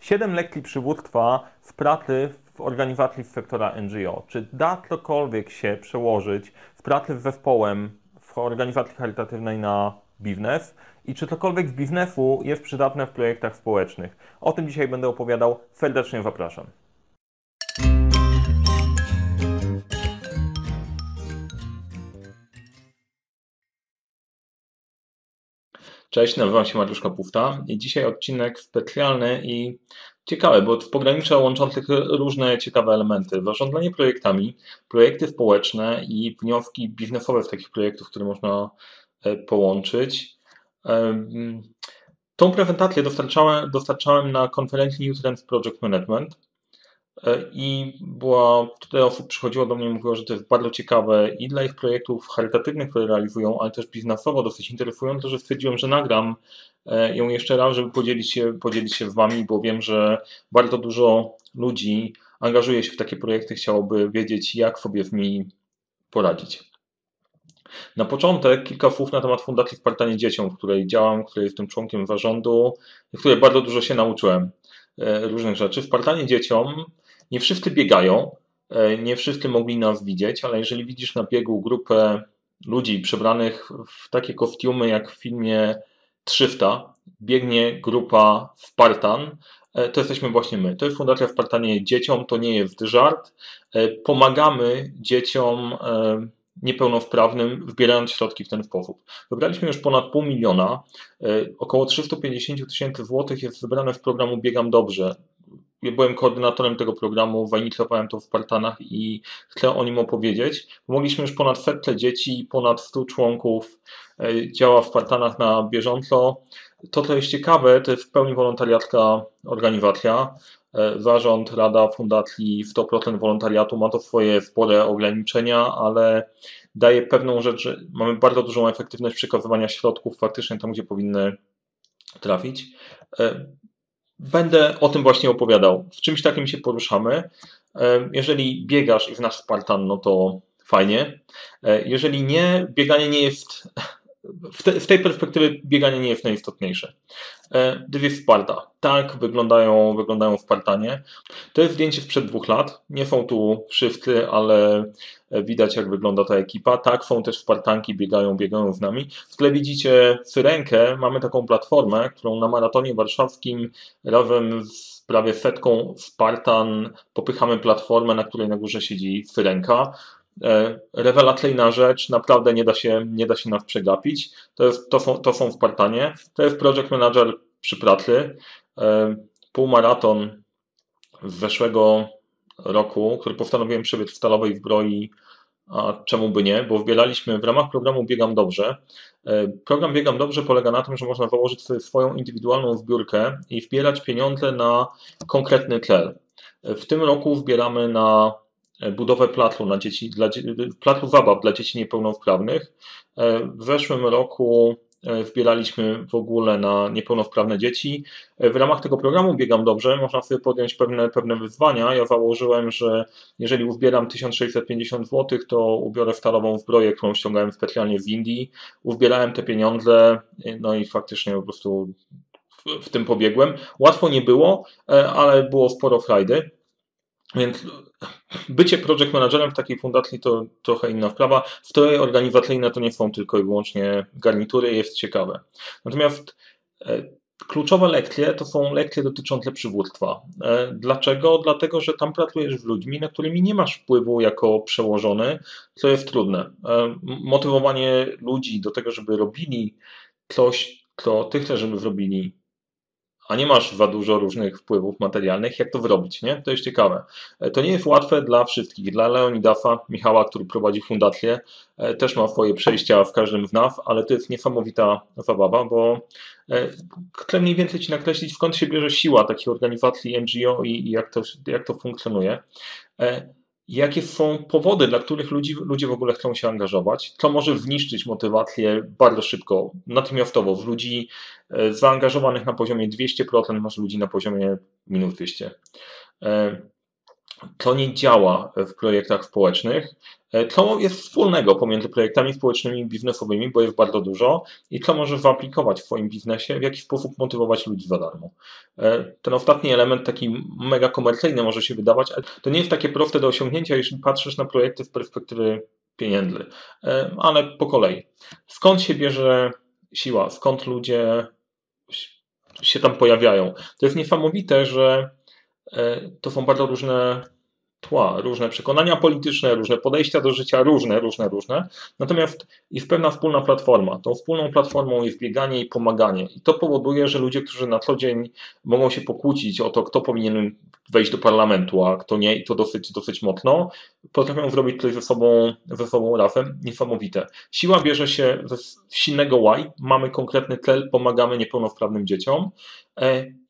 7 lekcji przywództwa z pracy w organizacji z sektora NGO. Czy da cokolwiek się przełożyć z pracy z zespołem w organizacji charytatywnej na biznes? I czy cokolwiek z biznesu jest przydatne w projektach społecznych? O tym dzisiaj będę opowiadał. Serdecznie zapraszam. Cześć, nazywam się Mariusz Kapusta i dzisiaj odcinek specjalny i ciekawy, bo w pogranicza łączących różne ciekawe elementy. Zarządzanie projektami, projekty społeczne i wnioski biznesowe z takich projektów, które można połączyć. Tą prezentację dostarczałem na konferencji New Trends Project Management i tutaj osób przychodziło do mnie i mówiło, że to jest bardzo ciekawe i dla ich projektów charytatywnych, które realizują, ale też biznesowo dosyć interesujące, że stwierdziłem, że nagram ją jeszcze raz, żeby podzielić się z Wami, bo wiem, że bardzo dużo ludzi angażuje się w takie projekty, chciałoby wiedzieć, jak sobie z nimi poradzić. Na początek kilka słów na temat Fundacji Spartanie Dzieciom, w której działam, w której jestem członkiem zarządu, w której bardzo dużo się nauczyłem różnych rzeczy. Spartanie Dzieciom, nie wszyscy biegają, nie wszyscy mogli nas widzieć, ale jeżeli widzisz na biegu grupę ludzi przebranych w takie kostiumy jak w filmie 300, biegnie grupa Spartan, to jesteśmy właśnie my. To jest Fundacja Spartanie Dzieciom, to nie jest żart. Pomagamy dzieciom niepełnosprawnym, zbierając środki w ten sposób. Wybraliśmy już ponad 500 000, około 350 000 złotych jest wybrane z programu Biegam Dobrze. Ja byłem koordynatorem tego programu, zainicjowałem to w Spartanach i chcę o nim opowiedzieć. Pomogliśmy już ponad 100 dzieci i ponad 100 członków działa w Spartanach na bieżąco. To, co jest ciekawe, to jest w pełni wolontariacka organizacja. Zarząd, Rada Fundacji, 100% wolontariatu, ma to swoje spore ograniczenia, ale daje pewną rzecz, że mamy bardzo dużą efektywność przekazywania środków faktycznie tam, gdzie powinny trafić. Będę o tym właśnie opowiadał. W czymś takim się poruszamy. Jeżeli biegasz i znasz Spartan, no to fajnie. Jeżeli nie, bieganie nie jest... Z tej perspektywy bieganie nie jest najistotniejsze. Dwie Sparta. Tak wyglądają Spartanie. To jest zdjęcie sprzed 2 lat. Nie są tu wszyscy, ale widać, jak wygląda ta ekipa. Tak, są też Spartanki, biegają z nami. W tle widzicie syrenkę. Mamy taką platformę, którą na Maratonie Warszawskim razem z prawie 100 Spartan popychamy platformę, na której na górze siedzi syrenka. Rewelacyjna rzecz, naprawdę nie da się nas przegapić. To są Spartanie. To jest project manager przy pracy. Półmaraton z zeszłego roku, który postanowiłem przebiec w stalowej zbroi, a czemu by nie, bo wbieraliśmy w ramach programu Biegam Dobrze. Program Biegam Dobrze polega na tym, że można założyć sobie swoją indywidualną zbiórkę i wbierać pieniądze na konkretny cel. W tym roku wbieramy na budowę placu zabaw dla dzieci niepełnosprawnych. W zeszłym roku wbieraliśmy w ogóle na niepełnosprawne dzieci. W ramach tego programu Biegam Dobrze można sobie podjąć pewne wyzwania. Ja założyłem, że jeżeli uzbieram 1650 zł, to ubiorę stalową zbroję, którą ściągałem specjalnie z Indii. Uzbierałem te pieniądze, no i faktycznie po prostu w tym pobiegłem. Łatwo nie było, ale było sporo frajdy. Więc bycie project managerem w takiej fundacji to trochę inna sprawa. Stroje organizacyjne to nie są tylko i wyłącznie garnitury, jest ciekawe. Natomiast kluczowe lekcje to są lekcje dotyczące przywództwa. Dlaczego? Dlatego, że tam pracujesz z ludźmi, na którymi nie masz wpływu jako przełożony, co jest trudne. Motywowanie ludzi do tego, żeby robili coś, co ty chcesz, żeby zrobili, a nie masz za dużo różnych wpływów materialnych, jak to zrobić, nie? To jest ciekawe. To nie jest łatwe dla wszystkich. Dla Leonidasa, Michała, który prowadzi fundację, też ma swoje przejścia w każdym z nas, ale to jest niesamowita zabawa, bo chcę mniej więcej Ci nakreślić, skąd się bierze siła takiej organizacji NGO i jak to funkcjonuje. Jakie są powody, dla których ludzie w ogóle chcą się angażować, co może zniszczyć motywację bardzo szybko, natychmiastowo. Z ludzi zaangażowanych na poziomie 200% masz ludzi na poziomie minus 200. co nie działa w projektach społecznych, co jest wspólnego pomiędzy projektami społecznymi i biznesowymi, bo jest bardzo dużo, i co możesz zaaplikować w swoim biznesie, w jaki sposób motywować ludzi za darmo. Ten ostatni element, taki mega komercyjny, może się wydawać, ale to nie jest takie proste do osiągnięcia, jeśli patrzysz na projekty z perspektywy pieniędzy. Ale po kolei. Skąd się bierze siła? Skąd ludzie się tam pojawiają? To jest niesamowite, że to są bardzo różne tła, różne przekonania polityczne, różne podejścia do życia, różne. Natomiast jest pewna wspólna platforma. Tą wspólną platformą jest bieganie i pomaganie. I to powoduje, że ludzie, którzy na co dzień mogą się pokłócić o to, kto powinien wejść do parlamentu, a kto nie, i to dosyć mocno, potrafią zrobić coś ze sobą razem. Niesamowite. Siła bierze się z silnego why. Mamy konkretny cel, pomagamy niepełnosprawnym dzieciom,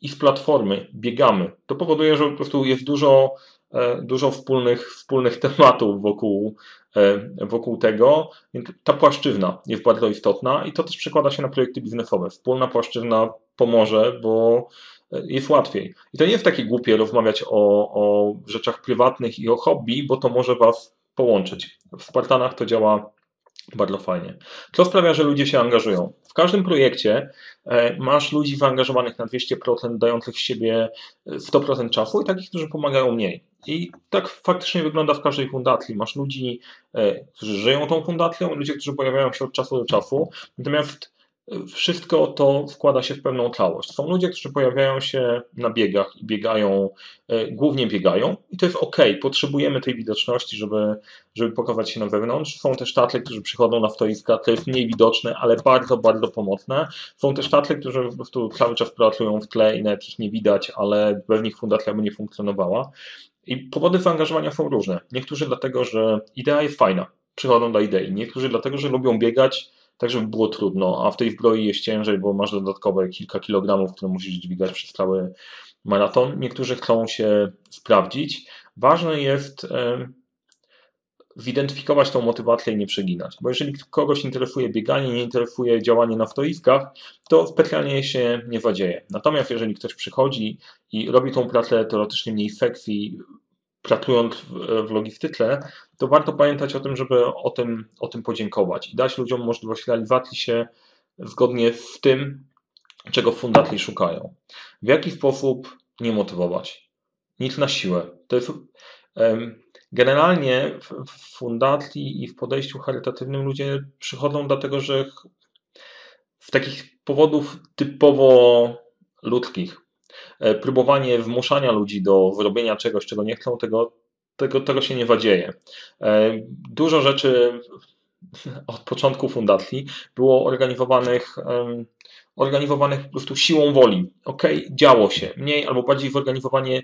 i z platformy biegamy. To powoduje, że po prostu jest dużo wspólnych tematów wokół tego. Ta płaszczyzna jest bardzo istotna i to też przekłada się na projekty biznesowe. Wspólna płaszczyzna pomoże, bo jest łatwiej. I to nie jest takie głupie rozmawiać o rzeczach prywatnych i o hobby, bo to może Was połączyć. W Spartanach to działa bardzo fajnie. Co sprawia, że ludzie się angażują? W każdym projekcie masz ludzi zaangażowanych na 200%, dających z siebie 100% czasu, i takich, którzy pomagają mniej. I tak faktycznie wygląda w każdej fundacji. Masz ludzi, którzy żyją tą fundacją, i ludzie, którzy pojawiają się od czasu do czasu. Natomiast wszystko to składa się w pewną całość. Są ludzie, którzy pojawiają się na biegach i biegają, głównie biegają, i to jest ok, potrzebujemy tej widoczności, żeby pokazać się na zewnątrz. Są też tacy, którzy przychodzą na stoiska, to jest mniej widoczne, ale bardzo, bardzo pomocne. Są też tacy, którzy po prostu cały czas pracują w tle i nawet ich nie widać, ale bez nich fundacja by nie funkcjonowała. I powody zaangażowania są różne. Niektórzy dlatego, że idea jest fajna, przychodzą do idei. Niektórzy dlatego, że lubią biegać, tak żeby było trudno, a w tej zbroi jest ciężej, bo masz dodatkowe kilka kilogramów, które musisz dźwigać przez cały maraton. Niektórzy chcą się sprawdzić. Ważne jest zidentyfikować tą motywację i nie przeginać, bo jeżeli kogoś interesuje bieganie, nie interesuje działanie na stoiskach, to specjalnie się nie zadzieje. Natomiast jeżeli ktoś przychodzi i robi tą pracę teoretycznie mniej sexy, pracując w logistyce, to warto pamiętać o tym, żeby o tym podziękować i dać ludziom możliwość realizacji się zgodnie z tym, czego w fundacji szukają. W jaki sposób nie motywować? Nic na siłę. To jest, generalnie w fundacji i w podejściu charytatywnym ludzie przychodzą dlatego, że z takich powodów typowo ludzkich. Próbowanie wmuszania ludzi do zrobienia czegoś, czego nie chcą, tego się nie zadzieje. Dużo rzeczy od początku fundacji było organizowanych po prostu siłą woli. Działo się. Mniej albo bardziej zorganizowanie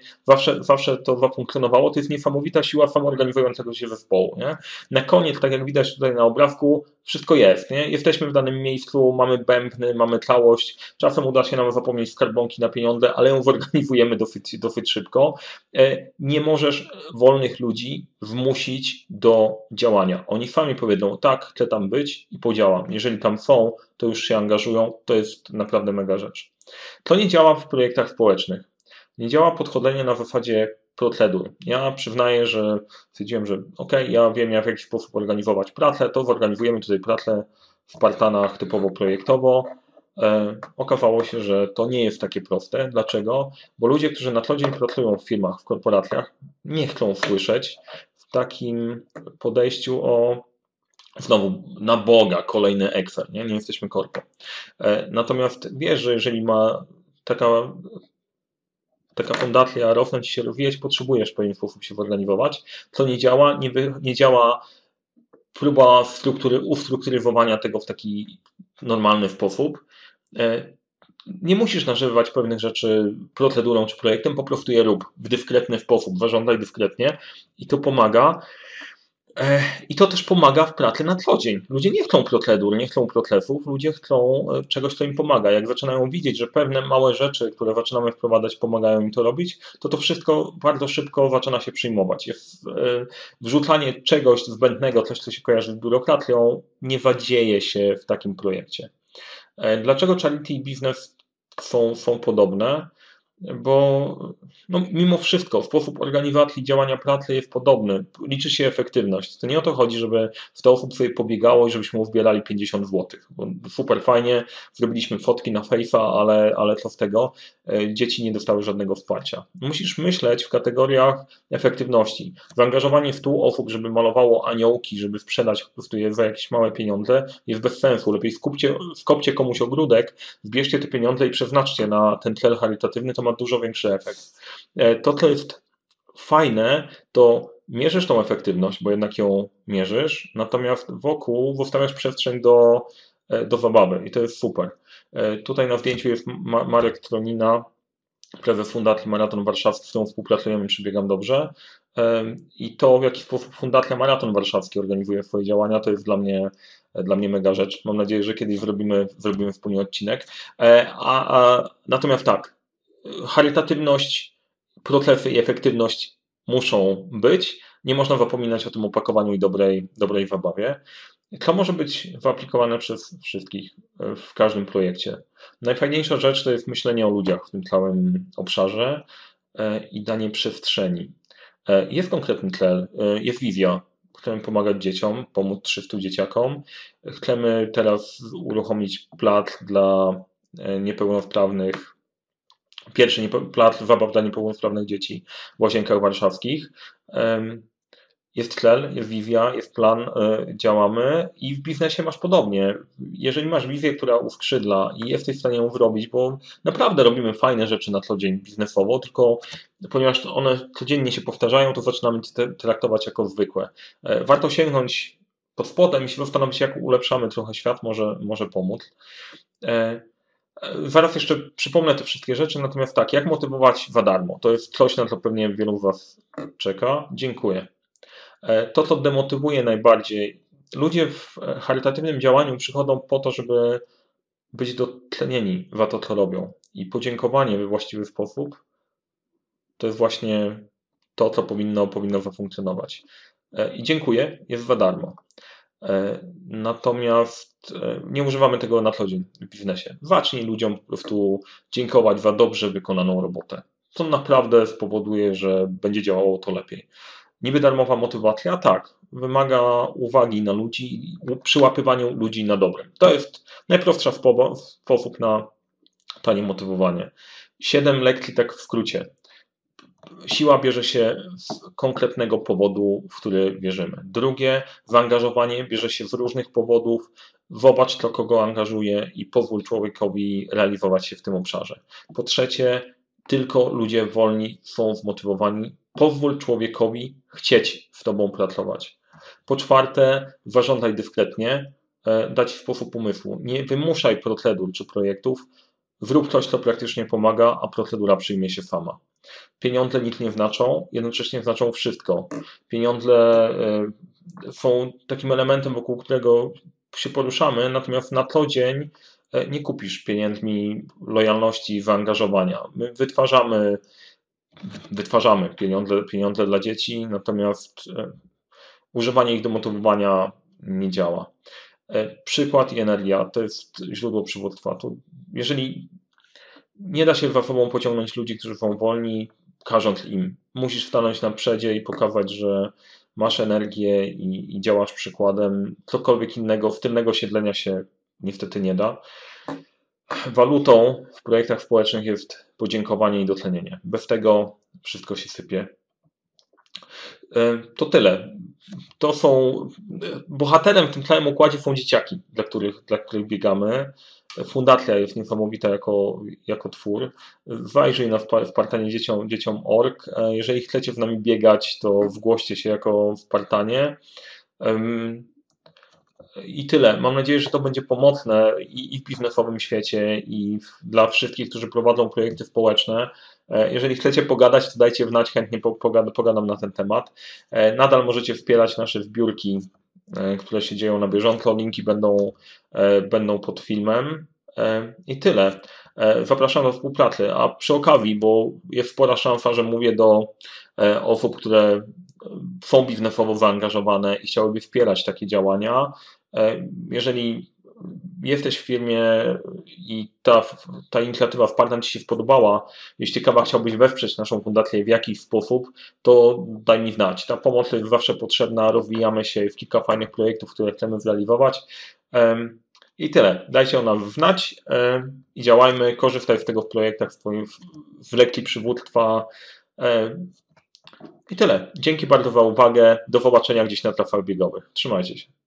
zawsze to zafunkcjonowało. To jest niesamowita siła samoorganizującego się zespołu. Nie? Na koniec, tak jak widać tutaj na obrazku, wszystko jest. Nie? Jesteśmy w danym miejscu, mamy bębny, mamy całość. Czasem uda się nam zapomnieć skarbonki na pieniądze, ale ją zorganizujemy dosyć szybko. Nie możesz wolnych ludzi zmusić do działania. Oni sami powiedzą, tak, chcę tam być i podziałam. Jeżeli tam są, to już się angażują. To jest naprawdę mega rzecz. To nie działa w projektach społecznych. Nie działa podchodzenie na zasadzie procedur. Ja przyznaję, że stwierdziłem, że ja wiem, jak w jakiś sposób organizować pracę, to zorganizujemy tutaj pracę w Spartanach typowo projektowo. Okazało się, że to nie jest takie proste. Dlaczego? Bo ludzie, którzy na co dzień pracują w firmach, w korporacjach, nie chcą słyszeć w takim podejściu o znowu na Boga, kolejny Excel, nie jesteśmy korpo. Natomiast wiesz, że jeżeli ma taka fundacja rosnąć i się rozwijać, potrzebujesz w pewien sposób się zorganizować. Co nie działa? Nie działa próba ustrukturyzowania tego w taki normalny sposób. Nie musisz nażywać pewnych rzeczy procedurą czy projektem, po prostu je rób w dyskretny sposób, zażądaj dyskretnie i to pomaga. I to też pomaga w pracy na co dzień. Ludzie nie chcą procedur, nie chcą procesów, ludzie chcą czegoś, co im pomaga. Jak zaczynają widzieć, że pewne małe rzeczy, które zaczynamy wprowadzać, pomagają im to robić, to wszystko bardzo szybko zaczyna się przyjmować. Wrzucanie czegoś zbędnego, coś, co się kojarzy z biurokracją, nie zadzieje się w takim projekcie. Dlaczego charity i biznes są podobne? bo no, mimo wszystko sposób organizacji działania pracy jest podobny, liczy się efektywność. To nie o to chodzi, żeby 100 osób sobie pobiegało i żebyśmy uzbierali 50 zł. Bo super fajnie, zrobiliśmy fotki na Face'a, ale co z tego? Dzieci nie dostały żadnego wsparcia. Musisz myśleć w kategoriach efektywności. Zaangażowanie 100 osób, żeby malowało aniołki, żeby sprzedać po prostu je za jakieś małe pieniądze, jest bez sensu. Lepiej skopcie komuś ogródek, zbierzcie te pieniądze i przeznaczcie na ten cel charytatywny, to ma dużo większy efekt. To, co jest fajne, to mierzysz tą efektywność, bo jednak ją mierzysz, natomiast wokół zostawiasz przestrzeń do zabawy i to jest super. Tutaj na zdjęciu jest Marek Tronina, prezes Fundacji Maraton Warszawski, z którą współpracujemy przy Biegam Dobrze. I to, w jaki sposób Fundacja Maraton Warszawski organizuje swoje działania, to jest dla mnie mega rzecz. Mam nadzieję, że kiedyś zrobimy wspólny odcinek. Natomiast tak, charytatywność, procesy i efektywność muszą być. Nie można zapominać o tym opakowaniu i dobrej zabawie. Co może być zaaplikowane przez wszystkich w każdym projekcie? Najfajniejsza rzecz to jest myślenie o ludziach w tym całym obszarze i danie przestrzeni. Jest konkretny cel, jest wizja. Chcemy pomagać dzieciom, pomóc 300 dzieciakom. Chcemy teraz uruchomić plac dla niepełnosprawnych, pierwszy plac zabaw dla niepełnosprawnych dzieci w Łazienkach Warszawskich. Jest cel, jest wizja, jest plan, działamy i w biznesie masz podobnie. Jeżeli masz wizję, która uskrzydla i jesteś w stanie ją zrobić, bo naprawdę robimy fajne rzeczy na co dzień biznesowo, tylko ponieważ one codziennie się powtarzają, to zaczynamy traktować jako zwykłe. Warto sięgnąć pod spodem i się zastanowić, jak ulepszamy trochę świat, może pomóc. Zaraz jeszcze przypomnę te wszystkie rzeczy, natomiast tak, jak motywować za darmo? To jest coś, na co pewnie wielu z Was czeka. Dziękuję. To, co demotywuje najbardziej, ludzie w charytatywnym działaniu przychodzą po to, żeby być docenieni za to, co robią. I podziękowanie we właściwy sposób to jest właśnie to, co powinno zafunkcjonować. I dziękuję, jest za darmo. Natomiast nie używamy tego na co dzień w biznesie. Zacznij ludziom po prostu dziękować za dobrze wykonaną robotę. To naprawdę spowoduje, że będzie działało to lepiej. Niby darmowa motywacja, tak, wymaga uwagi na ludzi, przyłapywaniu ludzi na dobre. To jest najprostszy sposób na tanie motywowanie. 7 lekcji, tak w skrócie. Siła bierze się z konkretnego powodu, w który wierzymy. Drugie, zaangażowanie bierze się z różnych powodów. Zobacz, kto kogo angażuje i pozwól człowiekowi realizować się w tym obszarze. Po trzecie, tylko ludzie wolni są zmotywowani. Pozwól człowiekowi chcieć z Tobą pracować. Po czwarte, zażądaj dyskretnie, dać sposób umysłu. Nie wymuszaj procedur czy projektów. Zrób coś, co praktycznie pomaga, a procedura przyjmie się sama. Pieniądze nic nie znaczą, jednocześnie znaczą wszystko. Pieniądze są takim elementem, wokół którego się poruszamy, natomiast na co dzień nie kupisz pieniędzmi lojalności, zaangażowania. My wytwarzamy pieniądze dla dzieci, natomiast używanie ich do motywowania nie działa. Przykład i energia to jest źródło przywództwa. To jeżeli nie da się za sobą pociągnąć ludzi, którzy są wolni, każąc im. Musisz stanąć na przodzie i pokazać, że masz energię i działasz przykładem. Cokolwiek innego, wtórnego siedlenia się niestety nie da. Walutą w projektach społecznych jest podziękowanie i docenienie. Bez tego wszystko się sypie. To tyle. To są bohaterem w tym całym układzie są dzieciaki, dla których biegamy. Fundacja jest niesamowita jako twór. Zajrzyj na Spartanie Dzieciom.org. Jeżeli chcecie z nami biegać, to zgłoście się jako Spartanie. I tyle. Mam nadzieję, że to będzie pomocne i w biznesowym świecie, i dla wszystkich, którzy prowadzą projekty społeczne. Jeżeli chcecie pogadać, to dajcie znać, chętnie pogadam na ten temat. Nadal możecie wspierać nasze zbiórki, które się dzieją na bieżąco. Linki będą pod filmem. I tyle. Zapraszam do współpracy. A przy okazji, bo jest spora szansa, że mówię do osób, które są biznesowo zaangażowane i chciałyby wspierać takie działania. Jeżeli jesteś w firmie i ta inicjatywa w Partner Ci się podobała, jeśli ciekawa chciałbyś wesprzeć naszą fundację w jakiś sposób, to daj mi znać. Ta pomoc jest zawsze potrzebna, rozwijamy się w kilka fajnych projektów, które chcemy zrealizować. I tyle. Dajcie o nas znać i działajmy, korzystaj z tego w projektach swoich, z lekcji przywództwa. I tyle. Dzięki bardzo za uwagę. Do zobaczenia gdzieś na trasach biegowych. Trzymajcie się.